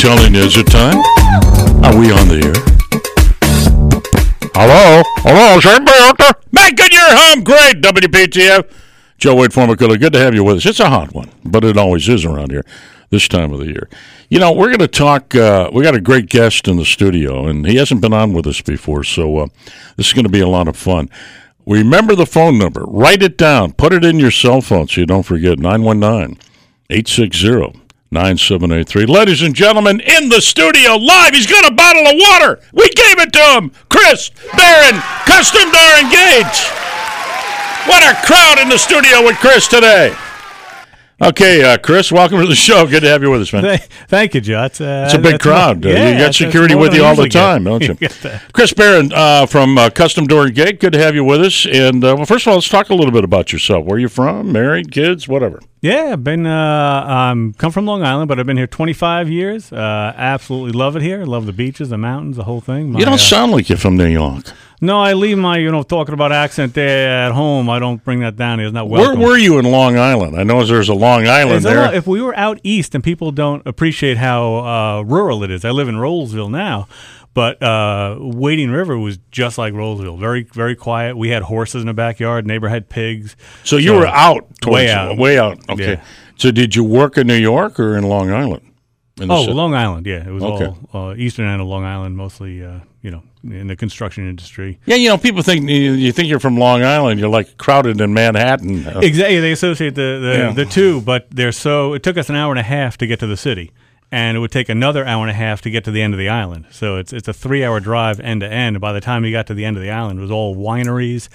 telling you, is it time? Are we on the air? Hello? Hello? Is anybody out there? Making your home great, WPTF. Joe Wade Formicola, good to have you with us. It's a hot one, but it always is around here this time of the year. You know, we're going to talk, we got a great guest in the studio, and he hasn't been on with us before, so this is going to be a lot of fun. Remember the phone number. Write it down. Put it in your cell phone so you don't forget. 919-860-9783. Ladies and gentlemen, in the studio live, he's got a bottle of water. We gave it to him. Chris Barron, Custom Door and Gate. What a crowd in the studio with Chris today. Okay, Chris, welcome to the show. Good to have you with us, man. Thank you, Joe. It's a big crowd. You got security with you all the time, don't you? Chris Barron from Custom Door and Gate, good to have you with us. And, well, first of all, let's talk a little bit about yourself. Where are you from? Married, kids, whatever. Yeah, I've been, come from Long Island, but I've been here 25 years. Absolutely love it here. Love the beaches, the mountains, the whole thing. You don't sound like you're from New York. No, I leave my, talking about accent there at home. I don't bring that down here. It's not welcome. Where were you in Long Island? I know there's a Long Island there. If we were out east, and people don't appreciate how rural it is. I live in Rolesville now. But Wading River was just like Rolesville, very, very quiet. We had horses in the backyard. Neighbor had pigs. So you were out, way out. Okay. Yeah. So did you work in New York or in Long Island? Long Island. Yeah, it was all eastern end of Long Island, mostly. In the construction industry. Yeah, people think you think you're from Long Island. You're like crowded in Manhattan. Exactly. They associate the two, but it took us an hour and a half to get to the city. And it would take another hour and a half to get to the end of the island. So it's a 3-hour drive end to end. By the time you got to the end of the island, it was all wineries.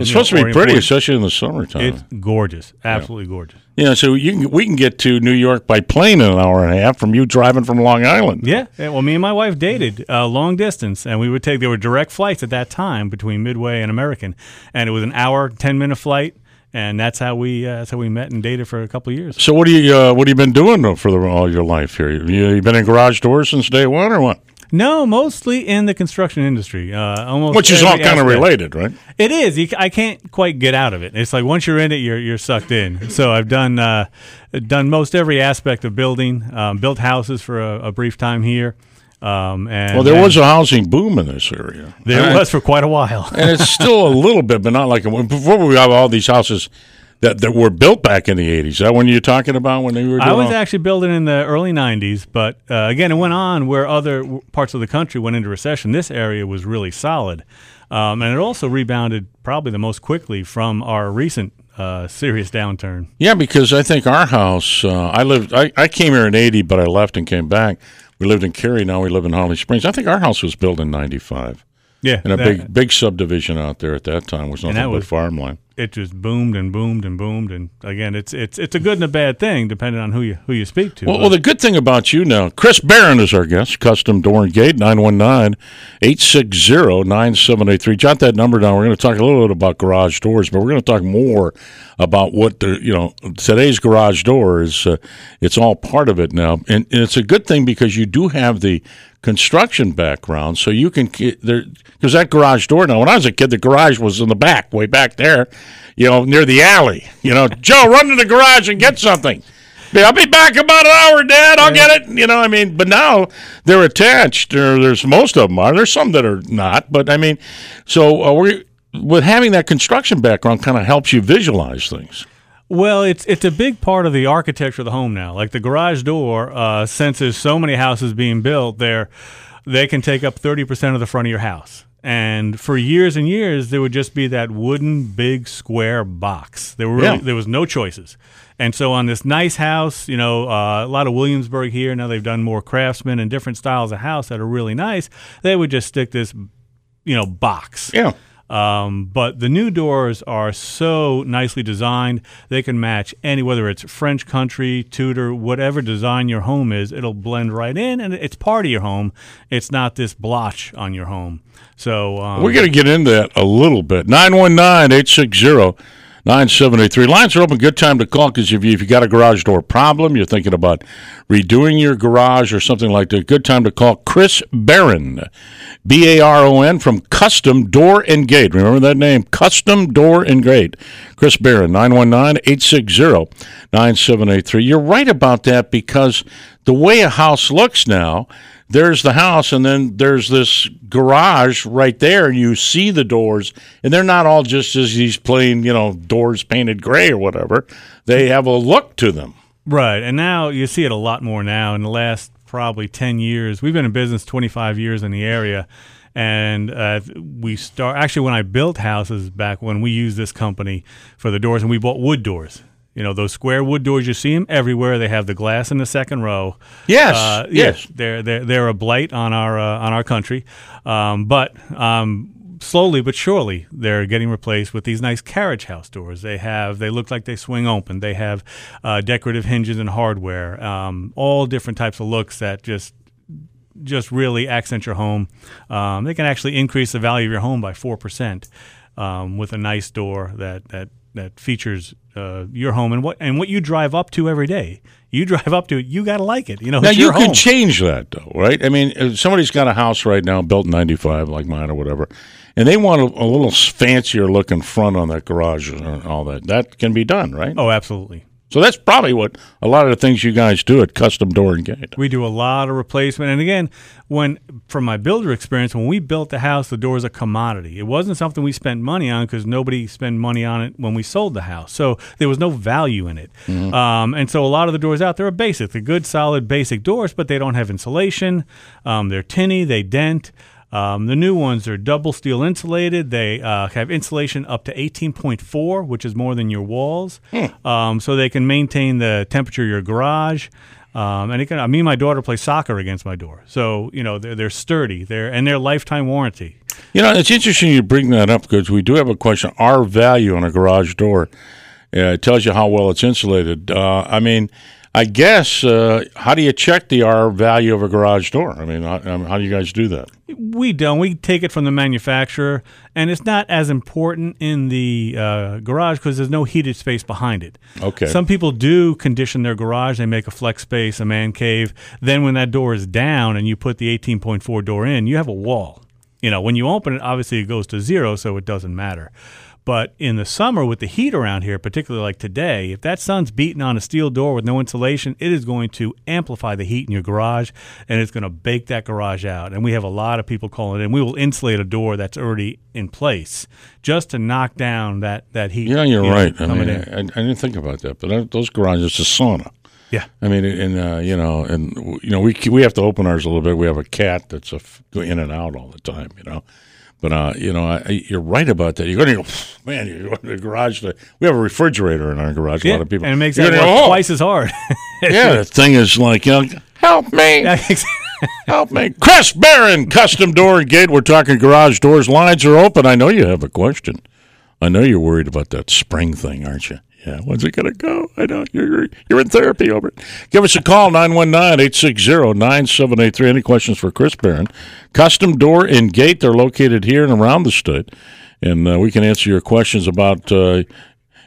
It's supposed to be pretty, especially in the summertime. It's gorgeous, absolutely gorgeous. Yeah, so we can get to New York by plane in an hour and a half from you driving from Long Island. Yeah, well, me and my wife dated long distance, and there were direct flights at that time between Midway and American, and it was an hour, 10-minute flight. And that's how we met and dated for a couple of years. So what have you been doing for all your life here? You been in garage doors since day one or what? No, mostly in the construction industry. Which is all kind of related, right? It is. I can't quite get out of it. It's like once you're in it, you're sucked in. So I've done most every aspect of building. Built houses for a brief time here. There was a housing boom in this area. There was for quite a while. And it's still a little bit, but not like – before we have all these houses that were built back in the 80s. Is that when you're talking about when they were doing I was actually building in the early 90s, but, again, it went on where other parts of the country went into recession. This area was really solid. And it also rebounded probably the most quickly from our recent serious downturn. Yeah, because I think our house I came here in 80, but I left and came back. We lived in Cary. Now we live in Holly Springs. I think our house was built in 95. Yeah. And a big subdivision out there at that time was nothing but farmland. It just boomed and boomed and boomed. And, again, it's a good and a bad thing depending on who you speak to. Well, the good thing about you now, Chris Barron is our guest, Custom Door and Gate, 919-860-9783. Jot that number down. We're going to talk a little bit about garage doors, but we're going to talk more about what today's garage door is. It's all part of it now. And it's a good thing because you do have the construction background, so you can because that garage door now. When I was a kid, the garage was in the back, way back there, near the alley. Joe, run to the garage and get something. I'll be back about an hour, Dad. I'll get it. But now they're attached. There's most of them are. There's some that are not, but with having that construction background kind of helps you visualize things. Well, it's a big part of the architecture of the home now. Like the garage door, since there's so many houses being built, they can take up 30% of the front of your house. And for years and years, there would just be that wooden big square box. There was no choices. And so on this nice house, a lot of Williamsburg here, now they've done more craftsmen and different styles of house that are really nice. They would just stick this, box. Yeah. But the new doors are so nicely designed, they can match whether it's French country, Tudor, whatever design your home is, it'll blend right in, and it's part of your home. It's not this blotch on your home. So we're going to get into that a little bit. 919-860-9783. Lines are open. Good time to call because if you got a garage door problem, you're thinking about redoing your garage or something like that, good time to call Chris Barron, B-A-R-O-N, from Custom Door and Gate. Remember that name, Custom Door and Gate. Chris Barron, 919-860-9783. You're right about that because – the way a house looks now, there's the house and then there's this garage right there, and you see the doors, and they're not all just as these plain, you know, doors painted gray or whatever. They have a look to them. Right, and now you see it a lot more now. In the last probably 10 years, we've been in business 25 years in the area, and actually when I built houses back when, we used this company for the doors, and we bought wood doors. You know, those square wood doors, you see them everywhere. They have the glass in the second row. Yes, yes. They're a blight on our country, slowly but surely, they're getting replaced with these nice carriage house doors. They look like they swing open. They have decorative hinges and hardware, all different types of looks that just really accent your home. They can actually increase the value of your home by 4% with a nice door that features your home and what you drive up to every day. You drive up to it, you got to like it. You know, now you could change that though, right? I mean, if somebody's got a house right now built in '95, like mine or whatever, and they want a little fancier looking front on that garage and all that. That can be done, right? Oh, absolutely. So that's probably what a lot of the things you guys do at Custom Door and Gate. We do a lot of replacement. And again, from my builder experience, when we built the house, the door is a commodity. It wasn't something we spent money on because nobody spent money on it when we sold the house. So there was no value in it. Mm-hmm. And so a lot of the doors out there are basic. They're good, solid, basic doors, but they don't have insulation. They're tinny. They dent. The new ones are double steel insulated. They have insulation up to 18.4, which is more than your walls. Mm. So they can maintain the temperature of your garage. Me and my daughter play soccer against my door. So, you know, they're sturdy. They're lifetime warranty. You know, it's interesting you bring that up because we do have a question. Our value on a garage door tells you how well it's insulated. How do you check the R value of a garage door? How do you guys do that? We don't. We take it from the manufacturer, and it's not as important in the garage because there's no heated space behind it. Okay. Some people do condition their garage. They make a flex space, a man cave. Then when that door is down and you put the 18.4 door in, you have a wall. You know, when you open it, obviously it goes to zero, so it doesn't matter. But in the summer with the heat around here, particularly like today, if that sun's beating on a steel door with no insulation, it is going to amplify the heat in your garage, and it's going to bake that garage out. And we have a lot of people calling in. We will insulate a door that's already in place just to knock down that heat. Yeah, you're right. I didn't think about that, but those garages are sauna. Yeah, we have to open ours a little bit. We have a cat that's in and out all the time, you know. But, you're right about that. You're going to go, man, you're going to the garage. We have a refrigerator in our garage, a lot of people. And it makes it twice as hard. Yeah, the thing is like, you know, help me. Help me. Chris Barron, Custom Door and Gate. We're talking garage doors. Lines are open. I know you have a question. I know you're worried about that spring thing, aren't you? Yeah, when's it going to go? I know. You're in therapy over it. Give us a call, 919-860-9783. Any questions for Chris Barron? Custom Door and Gate, they're located here and around the state. And we can answer your questions about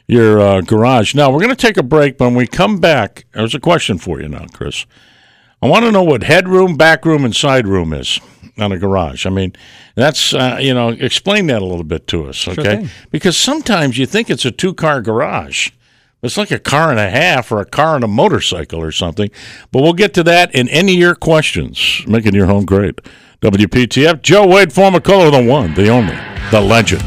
your garage. Now, we're going to take a break, but when we come back, there's a question for you now, Chris. I want to know what headroom, back room, and side room is on a garage. I mean, that's, explain that a little bit to us, okay? Sure thing. Because sometimes you think it's a two-car garage. It's like a car and a half or a car and a motorcycle or something. But we'll get to that in any of your questions, making your home great. WPTF, Joe Wade Formicola, the one, the only, the legend.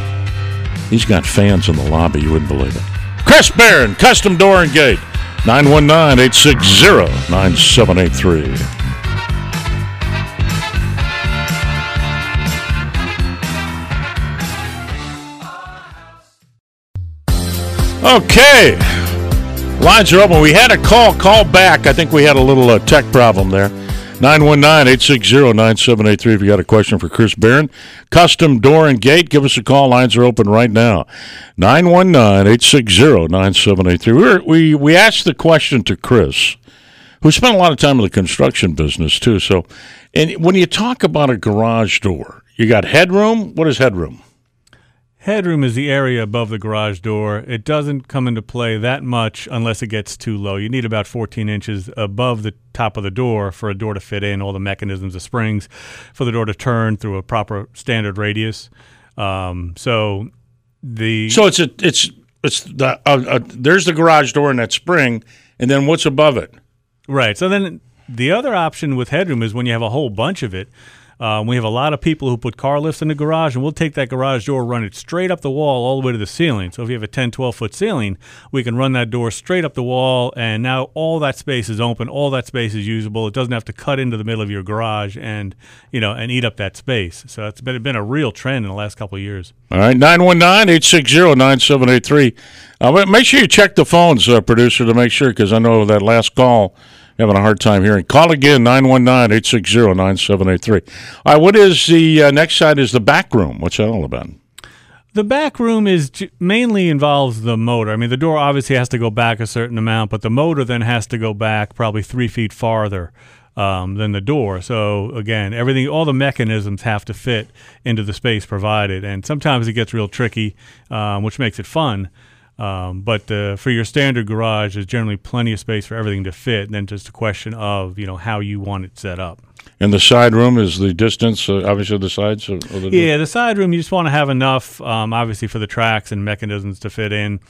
He's got fans in the lobby, you wouldn't believe it. Chris Barron, Custom Door and Gate, 919-860-9783. Okay, lines are open. We had a call back. I think we had a little tech problem there. 919-860-9783 if you got a question for Chris Barron. Custom Door and Gate, give us a call. Lines are open right now. 919-860-9783. We asked the question to Chris, who spent a lot of time in the construction business too. So, and when you talk about a garage door, you got headroom. What is headroom? Headroom is the area above the garage door. It doesn't come into play that much unless it gets too low. You need about 14 inches above the top of the door for a door to fit in, all the mechanisms, the springs, for the door to turn through a proper standard radius. There's the garage door and that spring, and then what's above it? Right. So then The other option with headroom is when you have a whole bunch of it. We have a lot of people who put car lifts in the garage, and we'll take that garage door, run it straight up the wall all the way to the ceiling. So if you have a 10, 12-foot ceiling, we can run that door straight up the wall, and now all that space is open. All that space is usable. It doesn't have to cut into the middle of your garage and, you know, and eat up that space. So it's been a real trend in the last couple of years. All right, 919-860-9783. Make sure you check the phones, producer, to make sure, because I know that last call – having a hard time hearing. Call again, 919-860-9783. All right, what is the next side is the back room. What's that all about? The back room is mainly involves the motor. I mean, the door obviously has to go back a certain amount, but the motor then has to go back probably 3 feet farther than the door. So, again, everything, all the mechanisms have to fit into the space provided. And sometimes it gets real tricky, which makes it fun. But for your standard garage, there's generally plenty of space for everything to fit, and then just a question of, you know, how you want it set up. And the side room is the distance, obviously, the sides? The side room, you just want to have enough, obviously, for the tracks and mechanisms to fit in.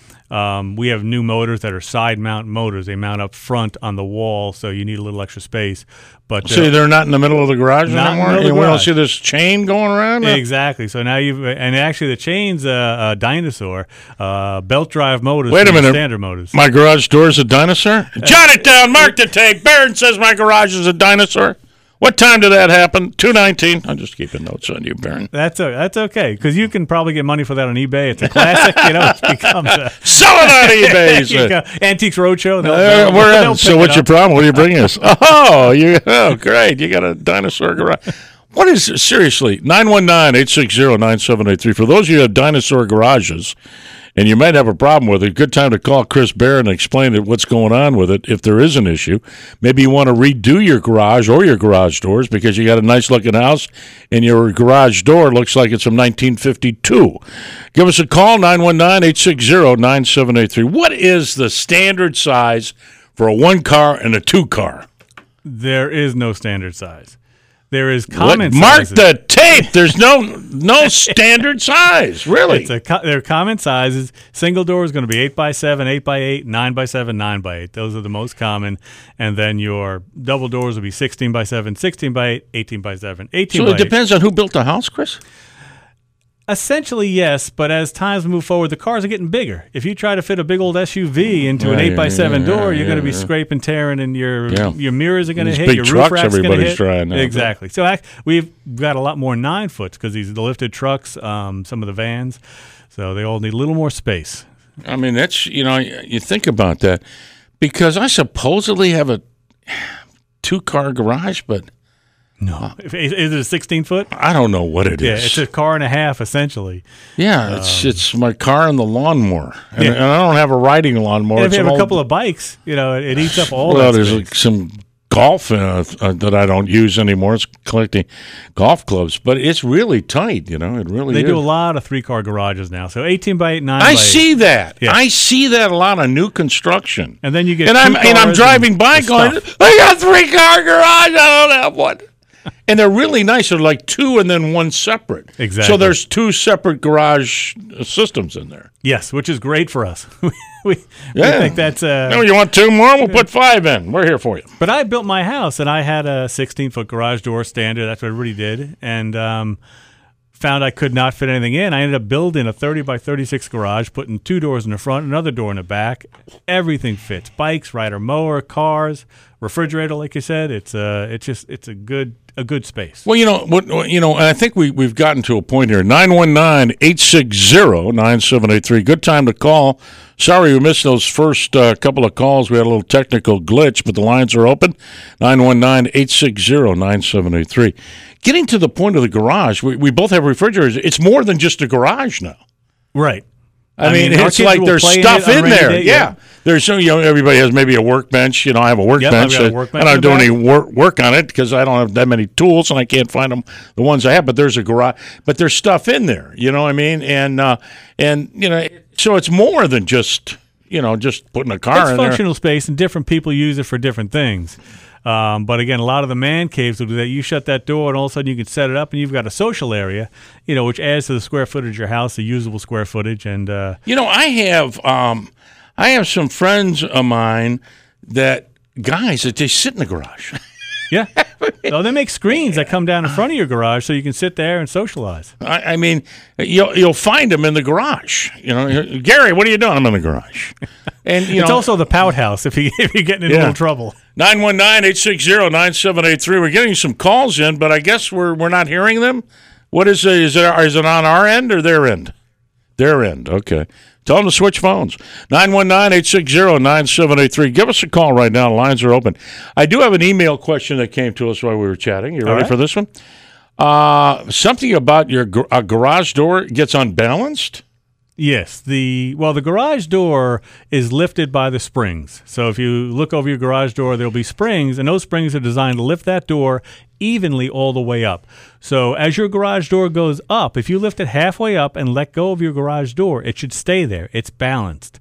We have new motors that are side-mount motors. They mount up front on the wall, so you need a little extra space. But see, they're not in the middle of the garage anymore? You want to see this chain going around? Exactly. So now actually the chain's a dinosaur. Belt drive motors. Wait a minute. Standard motors. My garage door is a dinosaur? Jot it down. Mark the tape. Barron says my garage is a dinosaur. What time did that happen? 2:19. I'm just keeping notes on you, Barron. That's okay, because you can probably get money for that on eBay. It's a classic, you know. It becomes sell it on eBay. Antiques Roadshow. We're in. So what's your problem? What are you bringing us? Great. You got a dinosaur garage. What is it? Seriously? 919-860-9783. For those of you who have dinosaur garages, and you might have a problem with it, good time to call Chris Barron and explain what's going on with it if there is an issue. Maybe you want to redo your garage or your garage doors because you got a nice-looking house and your garage door looks like it's from 1952. Give us a call, 919-860-9783. What is the standard size for a one-car and a two-car? There is no standard size. There is common sizes. Mark the tape. There's no standard size, really. They're common sizes. Single door is going to be 8x7, 8x8, 9x7, 9x8. Those are the most common. And then your double doors will be 16x7, 16x8, 18x7, 18x8. So it depends on who built the house, Chris? Essentially, yes, but as times move forward, the cars are getting bigger. If you try to fit a big old SUV into an 8x7 door, you're going to be scraping, tearing, and your mirrors are going to hit, your roof rack's going to hit. Big trucks everybody's trying now. Exactly. So we've got a lot more 9-foots because these are the lifted trucks, some of the vans, so they all need a little more space. I mean, that's, you know, you think about that because I supposedly have a two-car garage, but... No. Is it a 16-foot? I don't know what it is. Yeah, it's a car and a half, essentially. Yeah, it's my car and the lawnmower. And I don't have a riding lawnmower. And if you have a couple of bikes, you know, it eats up all that space. Well, there's some golf that I don't use anymore. It's collecting golf clubs. But it's really tight, you know. It really is. They do a lot of three-car garages now. So 18x8, 9x8. I see that. Yeah. I see that a lot on new construction. And then you get I'm driving by going, I got a three-car garage. I don't have one. And they're really nice. They're like two and then one separate. Exactly. So there's two separate garage systems in there. Yes, which is great for us. We think that's... No, you want two more? We'll put five in. We're here for you. But I built my house, and I had a 16-foot garage door standard. That's what I really did. And... found I could not fit anything in. I ended up building a 30 by 36 garage, putting two doors in the front, another door in the back. Everything fits. Bikes, rider mower, cars, refrigerator, like you said. It's a good space. Well, and I think we've gotten to a point here. 919-860-9783. Good time to call. Sorry we missed those first couple of calls. We had a little technical glitch, but the lines are open. 919-860-9783. Getting to the point of the garage, we both have refrigerators. It's more than just a garage now. Right. I mean, it's like there's stuff in there. Day, yeah. There's, you know, everybody has maybe a workbench. You know, I have a workbench. Yep, and I don't do any work on it because I don't have that many tools and I can't find them, the ones I have. But there's a garage. But there's stuff in there. You know what I mean? And you know, so it's more than just, you know, just putting a car in there. It's functional space, and different people use it for different things. But again, a lot of the man caves will do that. You shut that door, and all of a sudden you can set it up, and you've got a social area, you know, which adds to the square footage of your house, the usable square footage. And I have some friends of mine that guys that just sit in the garage. Yeah. No, they make screens that come down in front of your garage so you can sit there and socialize. I mean, you'll find them in the garage. You know, Gary, what are you doing? I'm in the garage. And you it's know, also the pout house if you're getting in a little trouble. 919-860-9783. We're getting some calls in, but I guess we're not hearing them. What is it on our end or their end? Their end, okay. Tell them to switch phones. 919-860-9783. Give us a call right now. Lines are open. I do have an email question that came to us while we were chatting. You ready for this one? Something about a garage door gets unbalanced? Yes. The garage door is lifted by the springs. So if you look over your garage door, there'll be springs, and those springs are designed to lift that door evenly all the way up. So as your garage door goes up, if you lift it halfway up and let go of your garage door, it should stay there. It's balanced.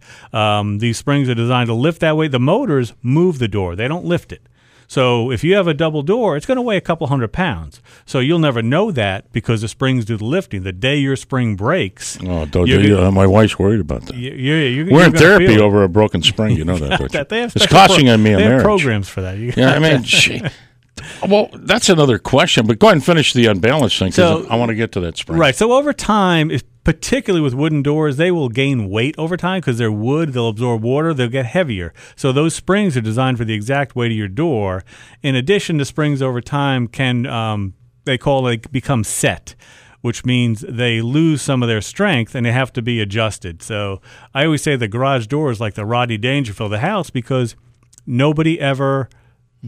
These springs are designed to lift that way. The motors move the door. They don't lift it. So if you have a double door, it's going to weigh a couple 100 pounds. So you'll never know that because the springs do the lifting. The day your spring breaks. Oh, don't you, my wife's worried about that. We're in therapy over a broken spring. You know that, don't you? It's costing me a marriage. They have programs for that. Yeah, I mean, gee. Well, that's another question, but go ahead and finish the unbalanced thing because I want to get to that spring. Right. So over time, particularly with wooden doors, they will gain weight over time because they're wood, they'll absorb water, they'll get heavier. So those springs are designed for the exact weight of your door. In addition, the springs over time can, become set, which means they lose some of their strength and they have to be adjusted. So I always say the garage door is like the Rodney Dangerfield of the house because nobody ever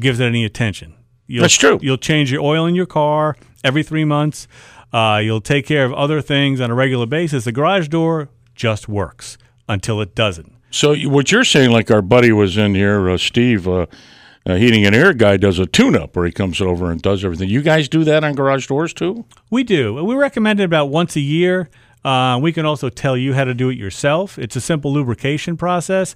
gives it any attention. That's true. You'll change your oil in your car every 3 months. You'll take care of other things on a regular basis. The garage door just works until it doesn't. So what you're saying, like our buddy was in here, Steve, heating and air guy, does a tune-up where he comes over and does everything. You guys do that on garage doors too? We do. We recommend it about once a year. We can also tell you how to do it yourself. It's a simple lubrication process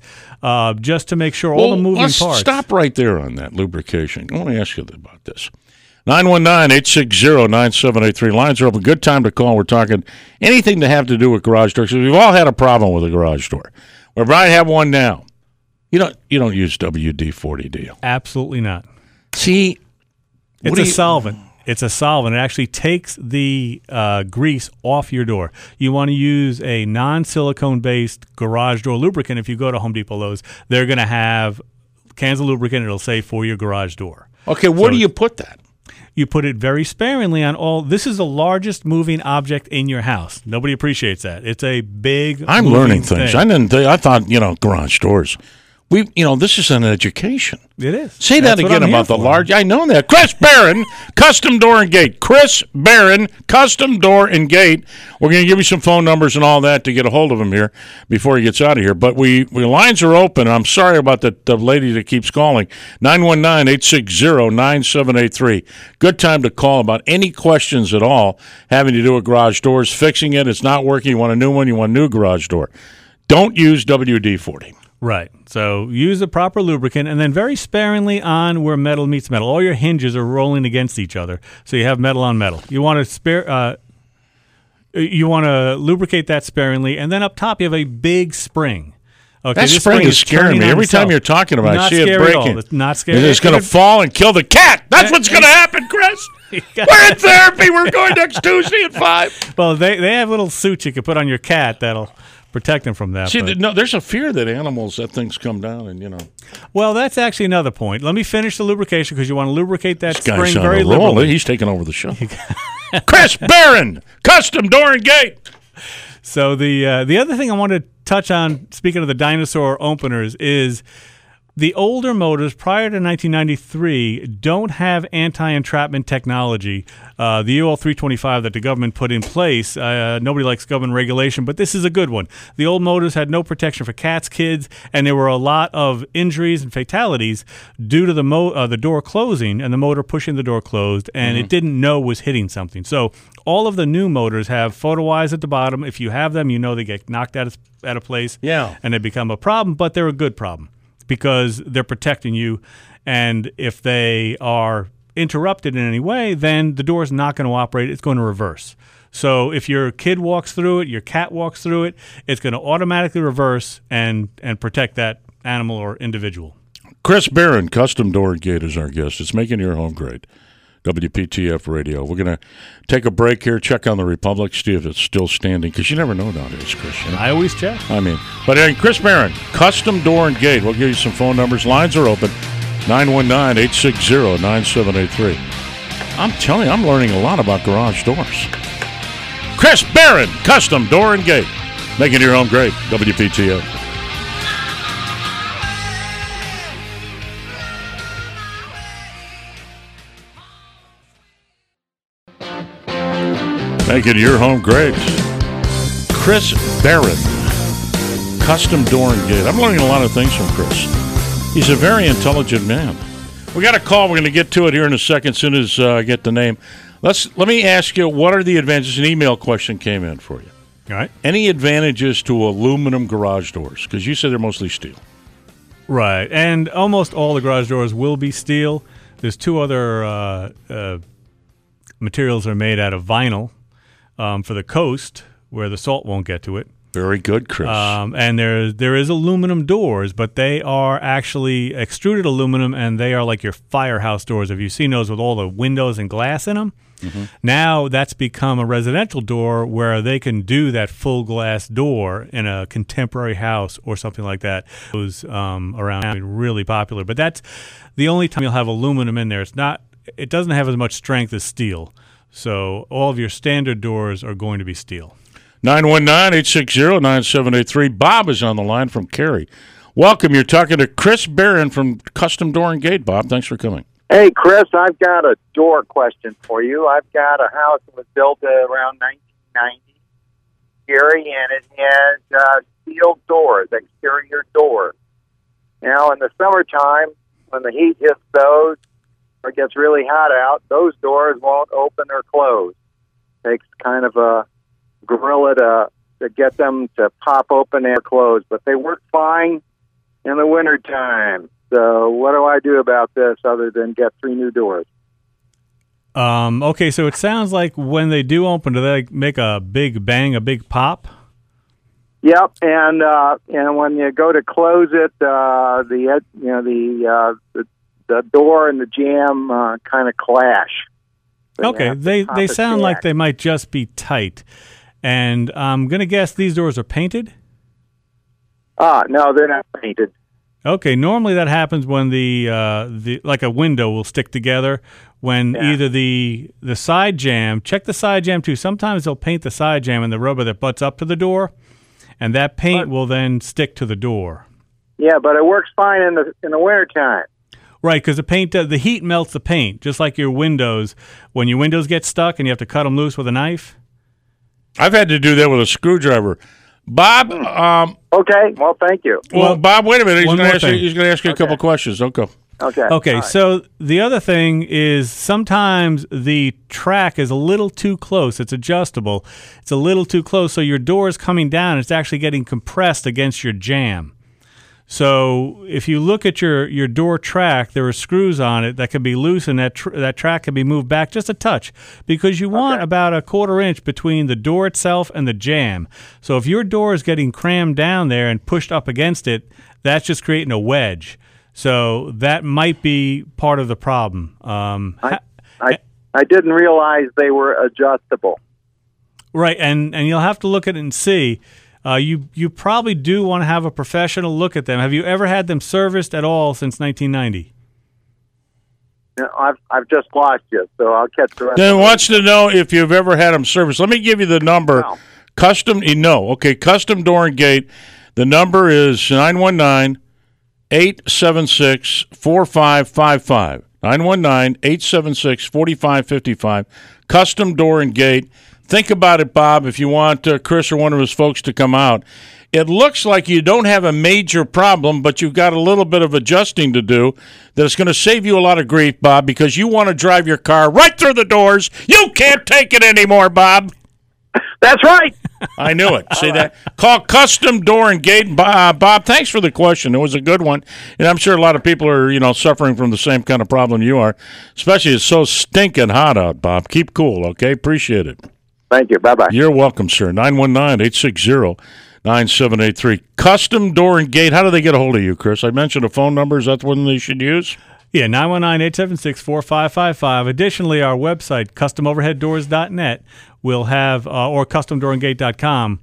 just to make sure all the moving parts. Stop right there on that lubrication. I want to ask you about this. 919-860-9783. Lines are open. Good time to call. We're talking anything to have to do with garage doors. We've all had a problem with a garage door. Well, I have one now. You don't use WD-40, do you? Absolutely not. See, it's a solvent. It's a solvent. It actually takes the grease off your door. You want to use a non-silicone-based garage door lubricant. If you go to Home Depot, Lowe's, they're going to have cans of lubricant. It'll say for your garage door. Okay, where do you put that? You put it very sparingly on all. This is the largest moving object in your house. Nobody appreciates that. It's a big. I'm learning things. I thought garage doors. This is an education. It is. Say that again about the large. I know that. Chris Barron, Custom Door and Gate. Chris Barron, Custom Door and Gate. We're going to give you some phone numbers and all that to get a hold of him here before he gets out of here. But we lines are open. I'm sorry about the lady that keeps calling. 919-860-9783. Good time to call about any questions at all having to do with garage doors, fixing it. It's not working. You want a new one. You want a new garage door. Don't use WD-40. Right. So use the proper lubricant and then very sparingly on where metal meets metal. All your hinges are rolling against each other, so you have metal on metal. You want to lubricate that sparingly, and then up top you have a big spring. Okay, that spring is scaring me. Every time you're talking about it, I see it breaking. It's not scary. It's going to fall and kill the cat. That's what's going to happen, Chris. We're in therapy. We're going next Tuesday at 5. Well, they have little suits you can put on your cat that'll protect them from that. See, there's a fear that animals, that things come down and, Well, that's actually another point. Let me finish the lubrication because you want to lubricate that spring very liberally. He's taking over the show. Chris Barron, Custom Door and Gate. So the other thing I want to touch on, speaking of the dinosaur openers, is the older motors prior to 1993 don't have anti-entrapment technology. The UL325 that the government put in place, nobody likes government regulation, but this is a good one. The old motors had no protection for cats, kids, and there were a lot of injuries and fatalities due to the door closing and the motor pushing the door closed, and it didn't know was hitting something. So all of the new motors have photo eyes at the bottom. If you have them, they get knocked out at a place, and they become a problem, but they're a good problem, because they're protecting you, and if they are interrupted in any way, then the door is not going to operate. It's going to reverse. So if your kid walks through it, your cat walks through it, it's going to automatically reverse and protect that animal or individual. Chris Barron, Custom Door and Gate, is our guest. It's making your home great. WPTF Radio. We're going to take a break here, check on the Republic, see if it's still standing, because you never know nowadays, Chris. And I always check. Chris Barron, Custom Door and Gate. We'll give you some phone numbers. Lines are open, 919-860-9783. I'm telling you, I'm learning a lot about garage doors. Chris Barron, Custom Door and Gate. Making your home great. WPTF. Making your home great. Chris Barron, Custom Door and Gate. I'm learning a lot of things from Chris. He's a very intelligent man. We got a call. We're going to get to it here in a second as soon as I get the name. Let me ask you, what are the advantages? An email question came in for you. All right. Any advantages to aluminum garage doors? Because you said they're mostly steel. Right. And almost all the garage doors will be steel. There's two other materials that are made out of vinyl. For the coast, where the salt won't get to it. Very good, Chris. And there is aluminum doors, but they are actually extruded aluminum, and they are like your firehouse doors. If you've seen those with all the windows and glass in them, now that's become a residential door where they can do that full glass door in a contemporary house or something like that. It was around really popular, but that's the only time you'll have aluminum in there. It doesn't have as much strength as steel. So all of your standard doors are going to be steel. 919-860-9783. Bob is on the line from Cary. Welcome. You're talking to Chris Barron from Custom Door and Gate. Bob, thanks for coming. Hey, Chris, I've got a door question for you. I've got a house that was built around 1990, Cary, and it has steel doors, exterior doors. Now, in the summertime, when the heat hits those, or it gets really hot out, those doors won't open or close. Takes kind of a gorilla to get them to pop open and close, but they work fine in the wintertime. So what do I do about this other than get 3 new doors? Okay, so it sounds like when they do open, do they make a big bang, a big pop? Yep, and when you go to close it, the door and the jam kind of clash. Okay, they sound like they might just be tight. And I'm going to guess these doors are painted? No, they're not painted. Okay, normally that happens when the a window will stick together when either the side jam, check the side jam too. Sometimes they'll paint the side jam and the rubber that butts up to the door, and that paint will then stick to the door. Yeah, but it works fine in the wintertime. Right, because the heat melts the paint, just like your windows. When your windows get stuck and you have to cut them loose with a knife. I've had to do that with a screwdriver. Bob. Okay, well, thank you. Well, Bob, wait a minute. He's going to ask you a couple questions. Don't go. Okay, right. So the other thing is sometimes the track is a little too close. It's adjustable. It's a little too close, so your door is coming down. It's actually getting compressed against your jamb. So if you look at your door track, there are screws on it that can be loose, and that track can be moved back just a touch because you want about a quarter inch between the door itself and the jamb. So if your door is getting crammed down there and pushed up against it, that's just creating a wedge. So that might be part of the problem. I didn't realize they were adjustable. Right, and you'll have to look at it and see. You probably do want to have a professional look at them. Have you ever had them serviced at all since 1990? No, I've just lost you, so I'll catch the rest. Then wants to know if you've ever had them serviced. Let me give you the number. No. Custom Door and Gate. The number is 919-876-4555. 919-876-4555. Custom Door and Gate. Think about it, Bob, if you want Chris or one of his folks to come out. It looks like you don't have a major problem, but you've got a little bit of adjusting to do that's going to save you a lot of grief, Bob, because you want to drive your car right through the doors. You can't take it anymore, Bob. That's right. I knew it. See that? Call Custom Door and Gate. Bob, thanks for the question. It was a good one, and I'm sure a lot of people are suffering from the same kind of problem you are, especially it's so stinking hot out, Bob. Keep cool, okay? Appreciate it. Thank you. Bye-bye. You're welcome, sir. 919-860-9783. 9783. Custom Door and Gate. How do they get a hold of you, Chris? I mentioned a phone number. Is that the one they should use? Yeah, 919-876-4555. Additionally, our website, CustomOverheadDoors.net, will have, or CustomDoorandGate.com.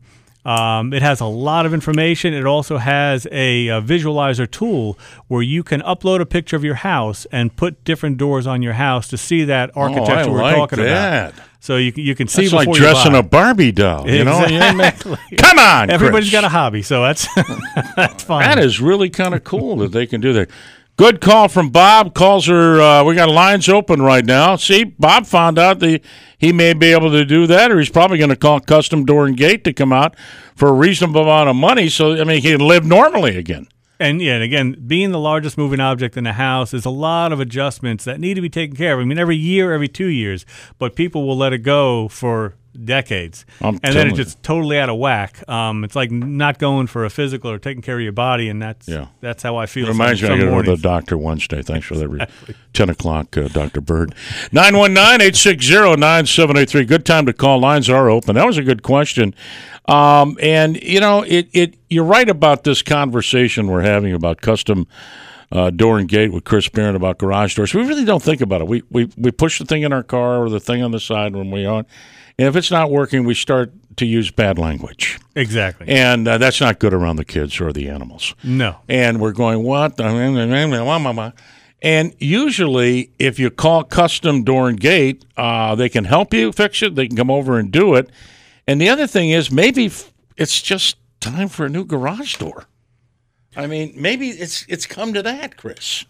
It has a lot of information. It also has a visualizer tool where you can upload a picture of your house and put different doors on your house to see that architecture we're talking about. So you can see before you buy. It's like dressing a Barbie doll. Exactly. You know? Come on, everybody's got a hobby, so that's, that's fine. That is really kind of cool that they can do that. Good call from Bob. Calls are, we got lines open right now. See, Bob found out that he may be able to do that, or he's probably going to call Custom Door and Gate to come out for a reasonable amount of money so, I mean, he can live normally again. And, yeah, and again, being the largest moving object in the house is a lot of adjustments that need to be taken care of. I mean, every year, every 2 years, but people will let it go for decades. And then it's just totally out of whack. It's like not going for a physical or taking care of your body, and that's how I feel. It reminds me, I got to go to the doctor Wednesday. Thanks for that. Exactly. 10 o'clock, Dr. Bird. 919-860-9783. Good time to call. Lines are open. That was a good question. And, you know, you're right about this conversation we're having about custom door and gate with Chris Barron about garage doors. We really don't think about it. We push the thing in our car or the thing on the side when we own. And if it's not working, we start to use bad language. Exactly. And that's not good around the kids or the animals. No. And we're going, what? And usually, if you call Custom Door and Gate, they can help you fix it. They can come over and do it. And the other thing is, maybe it's just time for a new garage door. I mean, maybe it's come to that, Chris.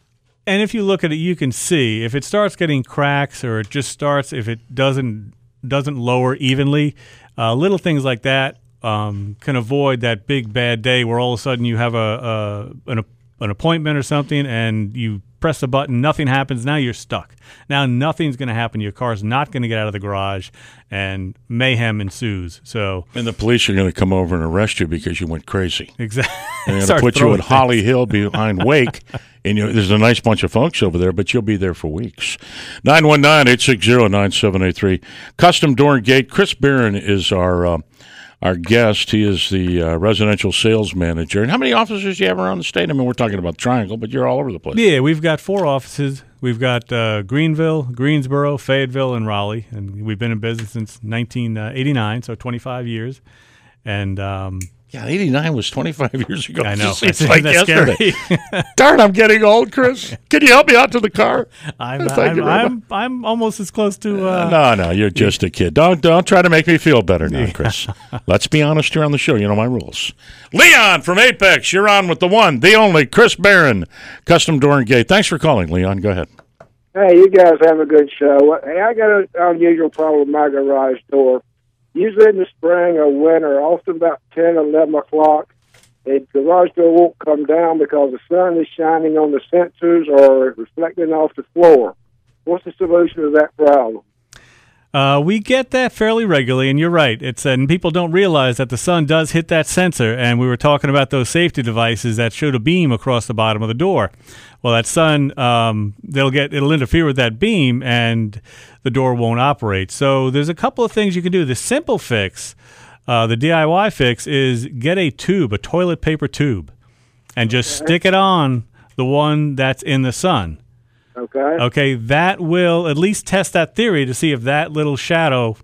And if you look at it, you can see if it starts getting cracks or it just starts, if it doesn't lower evenly, little things like that can avoid that big bad day where all of a sudden you have an appointment or something and you press the button, nothing happens, now you're stuck. Now nothing's going to happen. Your car's not going to get out of the garage, and mayhem ensues. And the police are going to come over and arrest you because you went crazy. Exactly. They're going to put you at Holly Hill behind Wake, and there's a nice bunch of folks over there, but you'll be there for weeks. 919-860-9783. Custom Door and Gate. Chris Barron is our guest. He is the residential sales manager. And how many offices do you have around the state? I mean, we're talking about Triangle, but you're all over the place. Yeah, we've got 4 offices. We've got Greenville, Greensboro, Fayetteville, and Raleigh. And we've been in business since 1989, so 25 years. And yeah, 89 was 25 years ago. I know. It's like yesterday. Darn, I'm getting old, Chris. Can you help me out to the car? I'm almost as close to... No, you're just a kid. Don't try to make me feel better now, Chris. Let's be honest here on the show. You know my rules. Leon from Apex, you're on with the one, the only, Chris Barron, Custom Door and Gate. Thanks for calling, Leon. Go ahead. Hey, you guys have a good show. Hey, I got an unusual problem with my garage door. Usually in the spring or winter, often about 10 or 11 o'clock, the garage door won't come down because the sun is shining on the sensors or reflecting off the floor. What's the solution to that problem? We get that fairly regularly, and you're right. And people don't realize that the sun does hit that sensor, and we were talking about those safety devices that shoot a beam across the bottom of the door. Well, that sun, it'll interfere with that beam, and the door won't operate. So there's a couple of things you can do. The simple fix, the DIY fix, is get a toilet paper tube, and just stick it on the one that's in the sun. Okay, that will at least test that theory to see if that little shadow,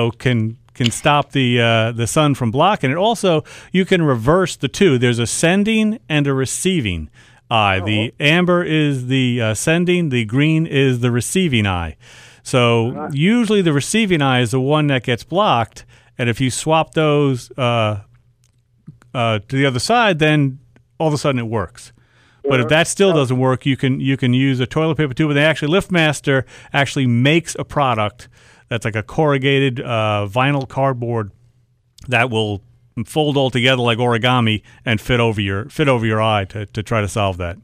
can stop the sun from blocking it. Also, you can reverse the two. There's a sending and a receiving eye. Oh. The amber is the sending, the green is the receiving eye. So usually the receiving eye is the one that gets blocked, and if you swap those to the other side, then all of a sudden it works. But if that still doesn't work, you can use a toilet paper tube. And LiftMaster actually makes a product that's like a corrugated vinyl cardboard that will fold all together like origami and fit over your eye to try to solve that.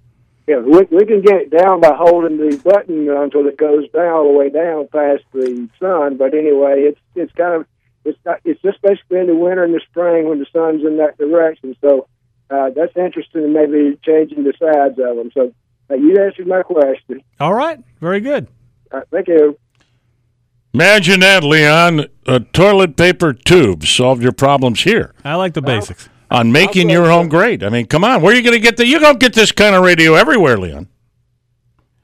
Yeah, we can get it down by holding the button until it goes down all the way down past the sun. But anyway, it's kind of it's just basically in the winter and the spring when the sun's in that direction. So. That's interesting, maybe changing the sides of them. So you answered my question. All right. Very good. Thank you. Imagine that, Leon. Toilet paper tubes solved your problems here. I like the basics. On making your home great. I mean, come on. Where are you going to get that? You don't get this kind of radio everywhere, Leon.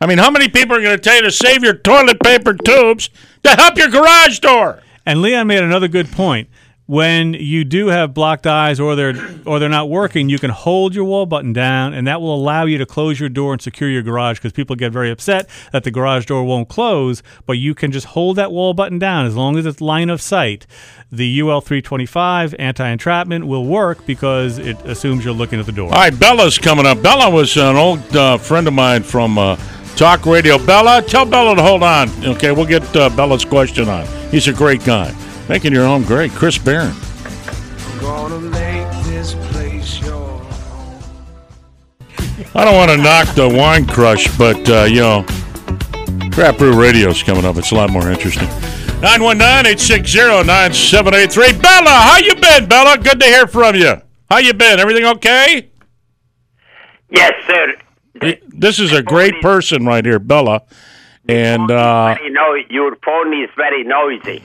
I mean, how many people are going to tell you to save your toilet paper tubes to help your garage door? And Leon made another good point. When you do have blocked eyes or they're not working, you can hold your wall button down, and that will allow you to close your door and secure your garage, because people get very upset that the garage door won't close, but you can just hold that wall button down as long as it's line of sight. The UL325 anti-entrapment will work because it assumes you're looking at the door. All right, Bella's coming up. Bella was an old friend of mine from Talk Radio. Bella, tell Bella to hold on. Okay, we'll get Bella's question on. He's a great guy. Making your home great. Chris Barron. I don't want to knock the wine crush, but, you know, Crap Brew Radio's coming up. It's a lot more interesting. 919-860-9783. Bella, how you been, Bella? Good to hear from you. How you been? Everything okay? Yes, sir. This is a great person right here, Bella. And your phone is very noisy.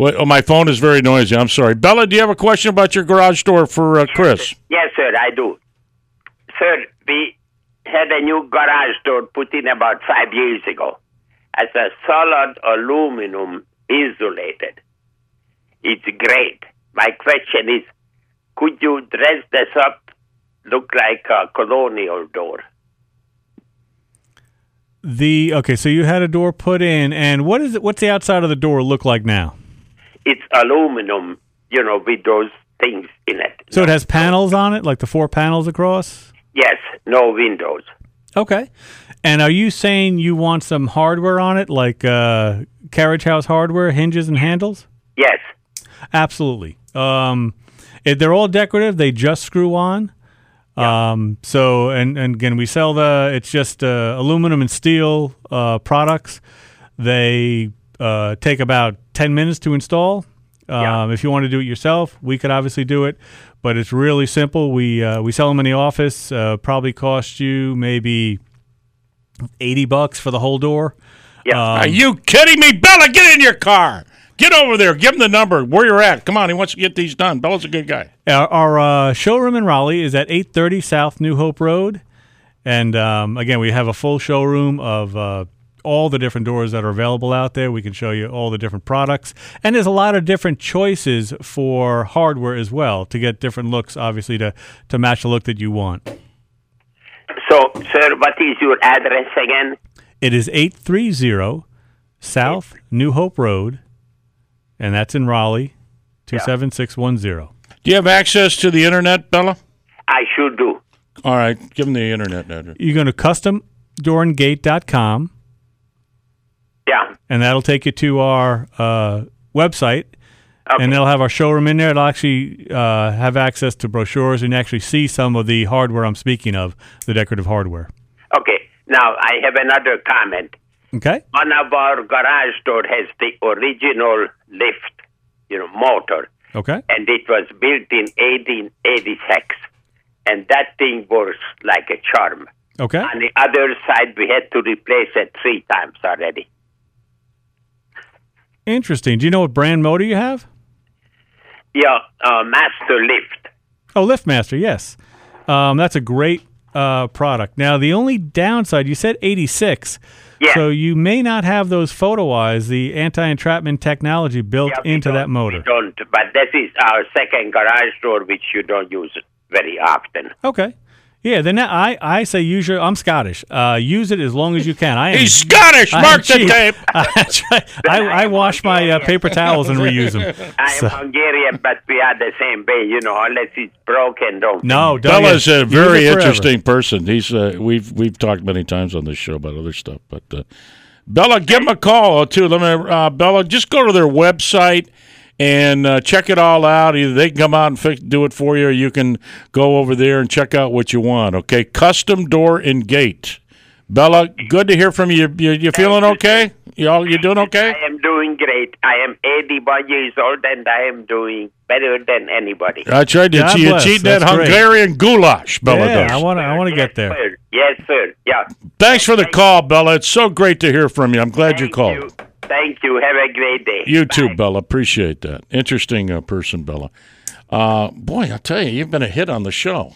What, oh, my phone is very noisy. I'm sorry. Bella, do you have a question about your garage door for Chris? Yes, sir, I do. Sir, we had a new garage door put in about 5 years ago. It's a solid aluminum insulated. It's great. My question is, could you dress this up, look like a colonial door? Okay, so you had a door put in, and what's the outside of the door look like now? It's aluminum, you know, with those things in it. So it has panels on it, like the four panels across? Yes, no windows. Okay. And are you saying you want some hardware on it, like carriage house hardware, hinges and handles? Yes. Absolutely. They're all decorative. They just screw on. Yeah. So, and again, we sell it's just aluminum and steel products. They take about 10 minutes to install. Yeah. If you want to do it yourself, we could obviously do it, but it's really simple. We sell them in the office. Probably cost you maybe $80 for the whole door. Yeah. Are you kidding me? Bella, get in your car. Get over there. Give him the number where you're at. Come on. He wants to get these done. Bella's a good guy. Our showroom in Raleigh is at 830 South New Hope Road. And again, we have a full showroom of all the different doors that are available out there. We can show you all the different products. And there's a lot of different choices for hardware as well to get different looks, obviously, to match the look that you want. So, sir, what is your address again? It is 830 South New Hope Road, and that's in Raleigh, 27610. Do you have access to the Internet, Bella? I sure do. All right. Give them the Internet address. You're going to CustomDoorandGate.com. Yeah. And that'll take you to our website, okay. And they'll have our showroom in there. It'll actually have access to brochures and actually see some of the hardware I'm speaking of, the decorative hardware. Okay. Now, I have another comment. Okay. One of our garage door has the original lift, motor. Okay. And it was built in 1886. And that thing works like a charm. Okay. On the other side, we had to replace it 3 times already. Interesting. Do you know what brand motor you have? Yeah, Master Lift. Oh, LiftMaster, yes. That's a great product. Now, the only downside, you said 86. Yeah. So you may not have those photo eyes, the anti-entrapment technology built into that motor. We don't, but this is our second garage door, which you don't use very often. Okay. Yeah, then I say use I'm Scottish. Use it as long as you can. He's Scottish! Mark the tape! I wash my paper towels and reuse them. I'm Hungarian, but we are the same way, unless it's broken. Don't. Bella's a very interesting person. He's we've talked many times on this show about other stuff. But Bella, give him a call, too. Bella, just go to their website and check it all out. Either they can come out and do it for you, or you can go over there and check out what you want, okay? Custom Door and Gate. Bella, good to hear from you. You feeling okay? You doing okay? I am doing great. I am 81 years old, and I am doing better than anybody. I tried to cheat that Hungarian goulash, Bella does. I want to get there. Yes, sir. Yeah. Thanks for the call, Bella. It's so great to hear from you. I'm glad you called. Thank you. Have a great day. You too, Bella. Appreciate that. Interesting person, Bella. Boy, I tell you, you've been a hit on the show.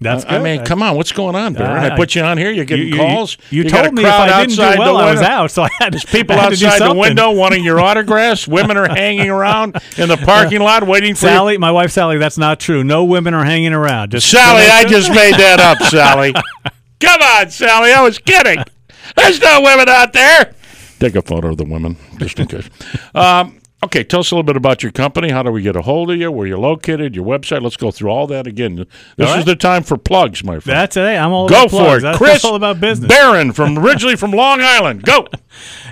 That's good. I mean, come on, what's going on, Barron? I put you on here. You're getting calls. You told me if I didn't do well, I was out. So I had there's people outside the window wanting your autographs. Women are hanging around in the parking lot waiting for Sally, my wife Sally, that's not true. No women are hanging around. Just Sally, I just made that up, Sally. Come on, Sally, I was kidding. There's no women out there. Take a photo of the women, just in case. Okay, tell us a little bit about your company. How do we get a hold of you? Where you're located? Your website? Let's go through all that again. This is the time for plugs, my friend. That's it. I'm all about plugs. Go for it. Chris all about business. Barron, originally from Long Island. Go.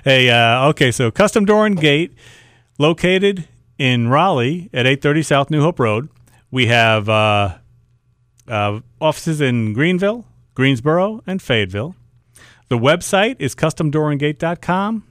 Hey, okay, so Custom Door and Gate, located in Raleigh at 830 South New Hope Road. We have offices in Greenville, Greensboro, and Fayetteville. The website is CustomDoorandGate.com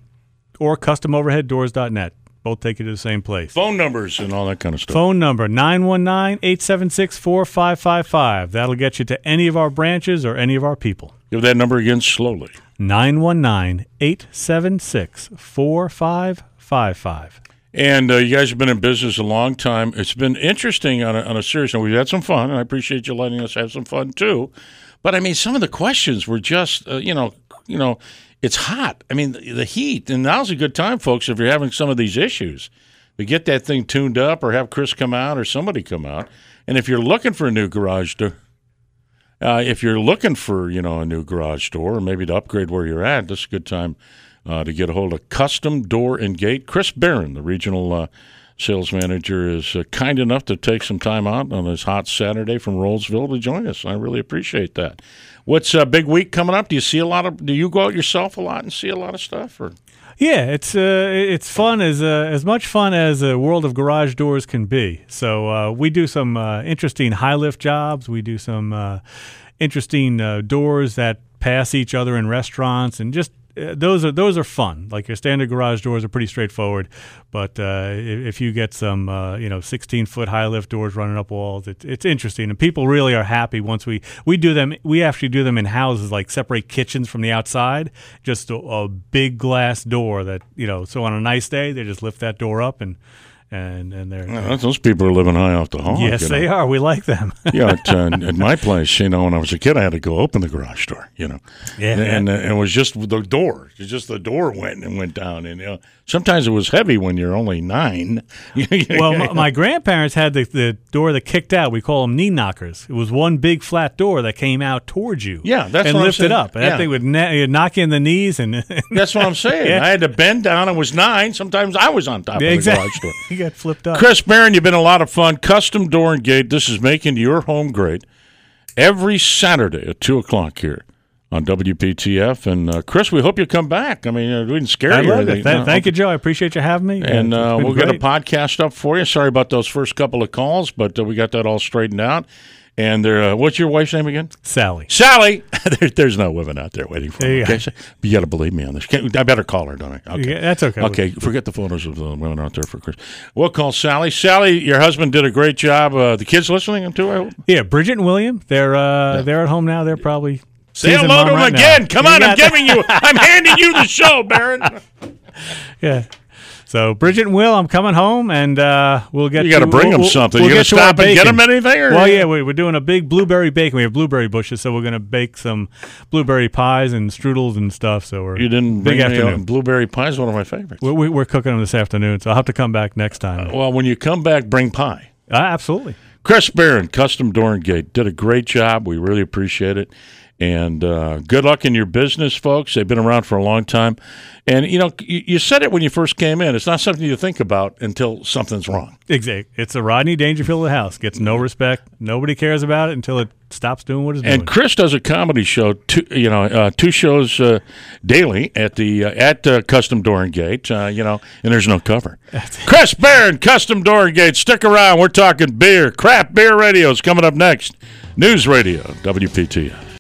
or CustomOverheadDoors.net. Both take you to the same place. Phone numbers and all that kind of stuff. Phone number, 919-876-4555. That'll get you to any of our branches or any of our people. Give that number again slowly. 919-876-4555. And you guys have been in business a long time. It's been interesting on a serious note. We've had some fun, and I appreciate you letting us have some fun, too. But, I mean, some of the questions were just, you know, it's hot. I mean, the heat. And now's a good time, folks, if you're having some of these issues. We get that thing tuned up or have Chris come out or somebody come out. And if you're looking for a new garage door, or maybe to upgrade where you're at, this is a good time to get a hold of Custom Door and Gate. Chris Barron, the regional sales manager, is kind enough to take some time out on this hot Saturday from Rolesville to join us. I really appreciate that. What's a big week coming up? Do you go out yourself a lot and see a lot of stuff? Or? Yeah, it's fun as much fun as a world of garage doors can be. So we do some interesting high lift jobs. We do some interesting doors that pass each other in restaurants and just. Those are fun. Like your standard garage doors are pretty straightforward, but if you get some 16-foot high lift doors running up walls, it's interesting, and people really are happy once we do them. We actually do them in houses, like separate kitchens from the outside, just a big glass door that So on a nice day, they just lift that door up and they're those people are living high off the hog. Yes, they are. We like them. Yeah, at my place, when I was a kid, I had to go open the garage door, Yeah, and it was just the door. It's just the door went down, and sometimes it was heavy when you're only 9. Well, my grandparents had the door that kicked out. We call them knee knockers. It was one big flat door that came out towards you. Yeah, that's and what lifted I'm saying. Up. And that thing would knock in the knees, and that's what I'm saying. Yeah. I had to bend down. I was 9. Sometimes I was on top of the garage door. Got flipped up. Chris Barron, you've been a lot of fun. Custom Door and Gate, this is making your home great every Saturday at 2 o'clock here on WPTF. And, Chris, we hope you come back. I mean, we didn't scare you. Thank you, Joe. I appreciate you having me. And we'll get a podcast up for you. Sorry about those first couple of calls, but we got that all straightened out. And what's your wife's name again? Sally. Sally! There's no women out there waiting for me. Okay? You got to believe me on this. I better call her, don't I? Okay. Yeah, that's okay. Okay, forget the photos of the women out there for Chris. We'll call Sally. Sally, your husband did a great job. The kids listening too, I hope? Yeah, Bridget and William. They're at home now. They're probably say hello to them right again. Now. Come on, I'm handing you the show, Barron. Yeah. So, Bridget and Will, I'm coming home, and we'll get you got to bring them something. You're going to stop and get them anything? Or? Well, yeah, we're doing a big blueberry bake. We have blueberry bushes, so we're going to bake some blueberry pies and strudels and stuff. So we're You didn't bring any blueberry pies, one of my favorites. We're cooking them this afternoon, so I'll have to come back next time. Well, when you come back, bring pie. Absolutely. Chris Barron, Custom Door and Gate, did a great job. We really appreciate it. And good luck in your business, folks. They've been around for a long time. And, you said it when you first came in. It's not something you think about until something's wrong. Exactly. It's a Rodney Dangerfield of the house. Gets no respect. Nobody cares about it until it stops doing what it's doing. And Chris does a comedy show, two shows daily at Custom Door and Gate, and there's no cover. Chris Barron, Custom Door and Gate. Stick around. We're talking beer. Craft Beer Radio is coming up next. News Radio, WPTF.